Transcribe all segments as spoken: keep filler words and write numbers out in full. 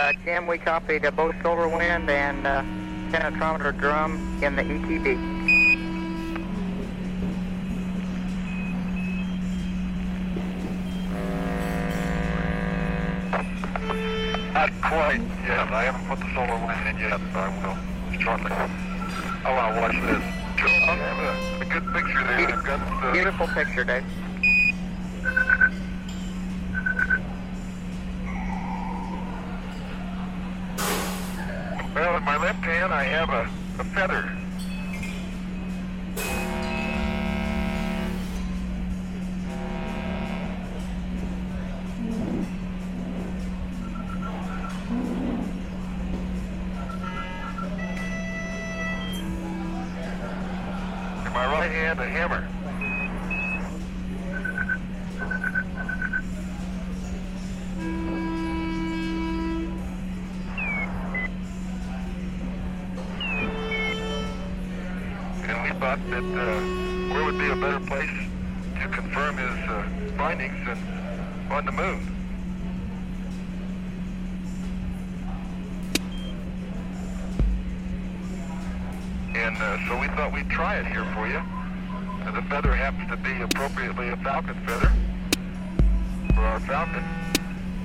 Uh, Jim, we copied uh, both solar wind and uh, penetrometer drum in the E T B. Not quite yet. I haven't put the solar wind in yet, but I will shortly. I want to watch this. I have a, a good picture there. I've got the beautiful picture, Dave. Well, in my left hand, I have a, a feather. My right hand, a hammer. And we thought that uh, where would be a better place to confirm his uh, findings than on the moon. And uh, so we thought we'd try it here for you. And the feather happens to be appropriately a Falcon feather for our Falcon.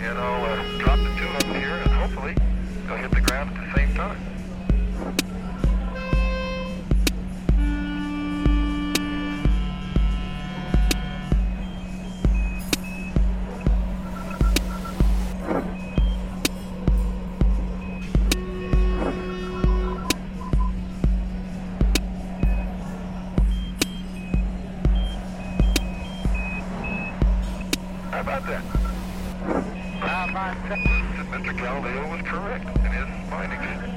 And I'll uh, drop the two of them here, and hopefully they'll hit the ground at the same time. How about that? Mister Galileo was correct in his findings.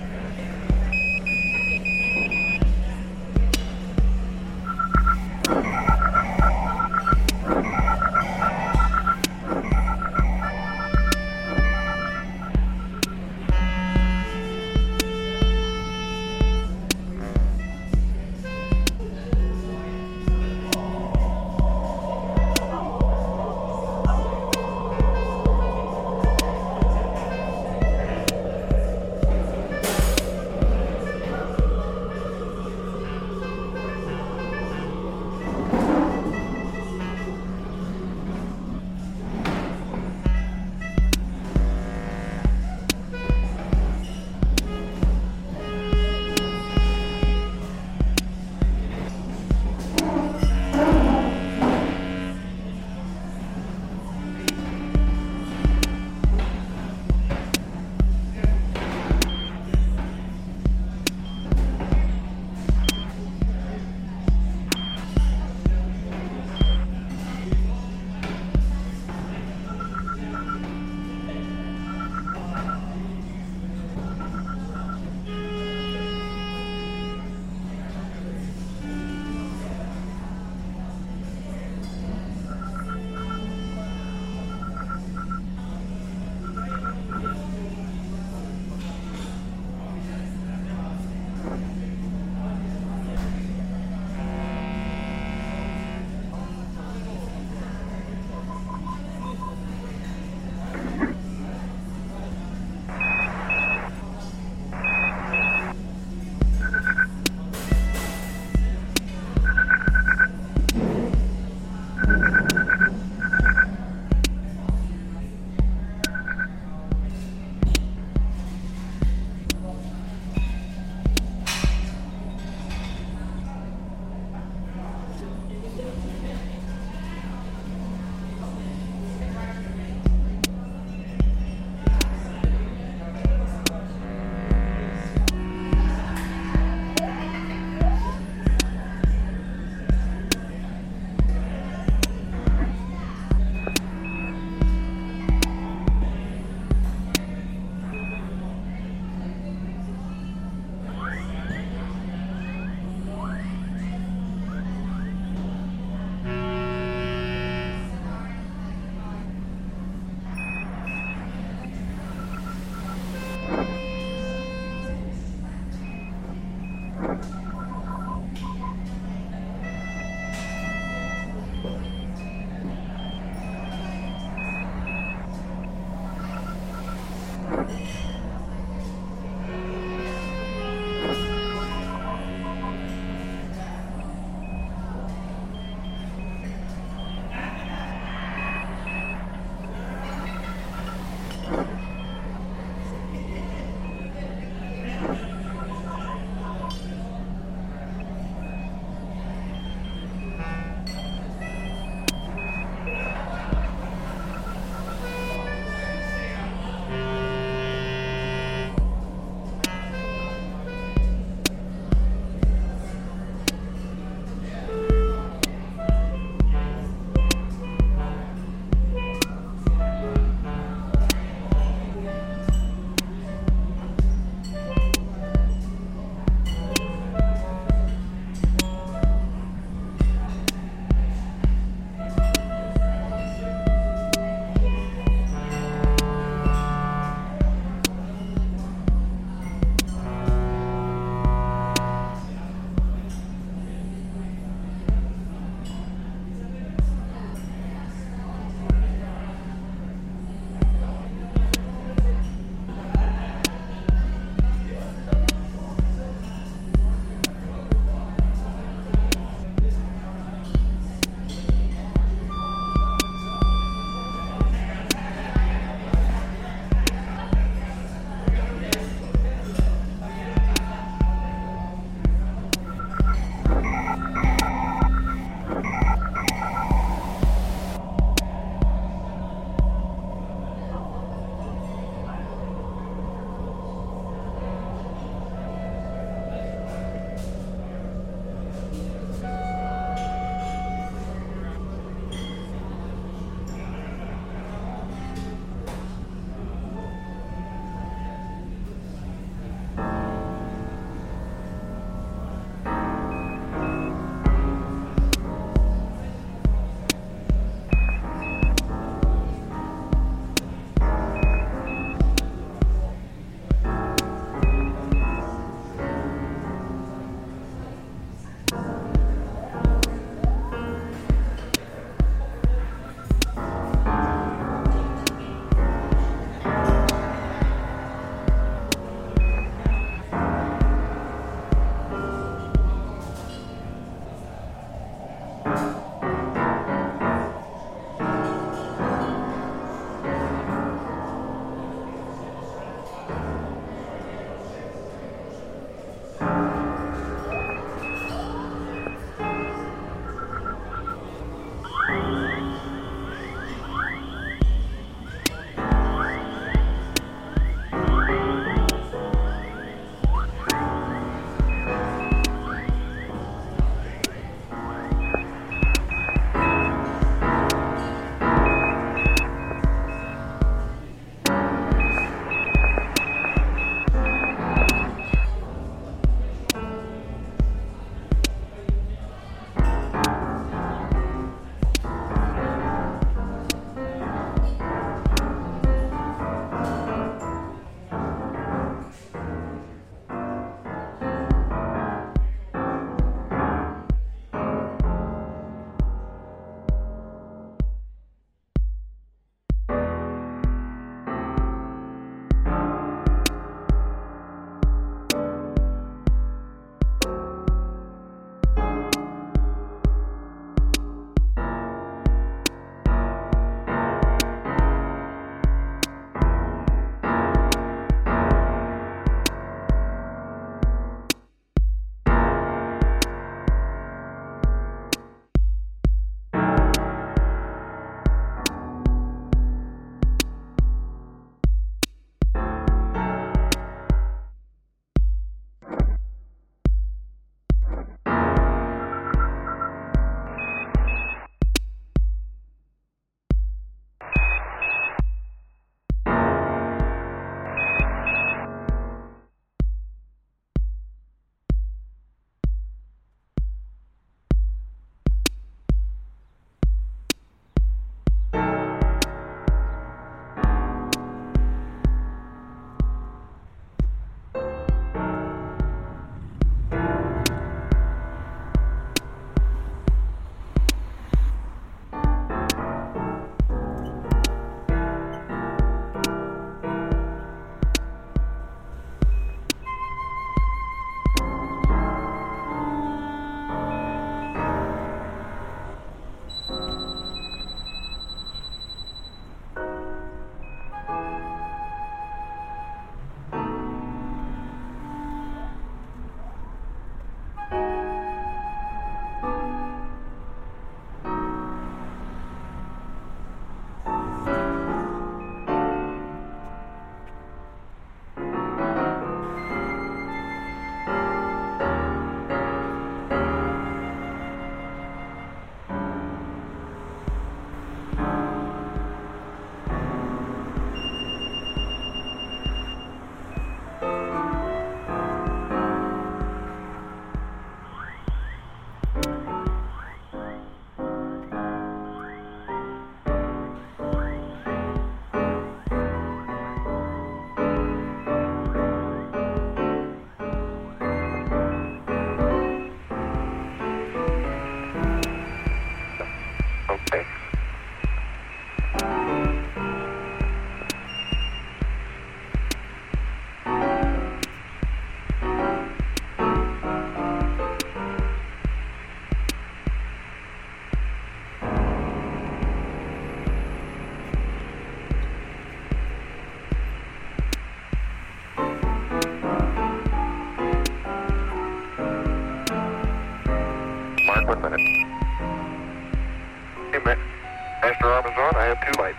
two lights.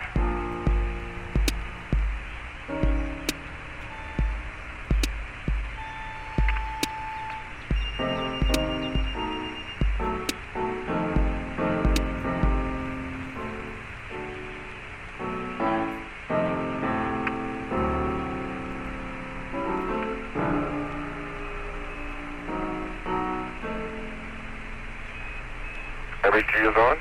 Every G is on.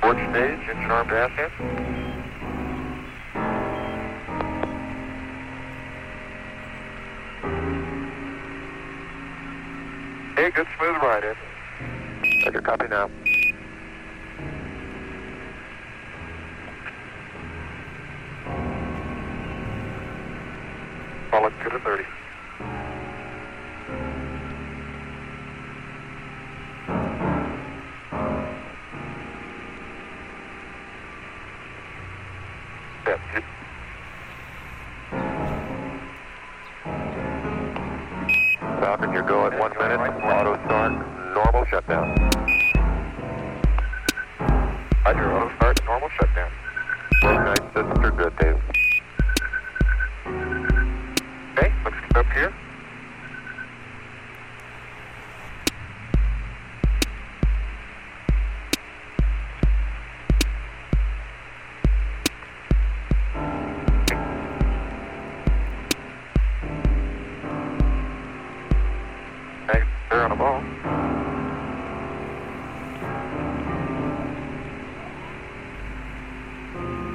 Board stage, engine arm to asset. Hey, good smooth ride in. I can copy now. Follow two to thirty. Step two. Falcon, you're going one minute. Auto start. Normal shutdown. Auto start, normal shutdown. Nice, that's good, Dave. Okay, let's get up here. Okay, they're on the ball. Thank you.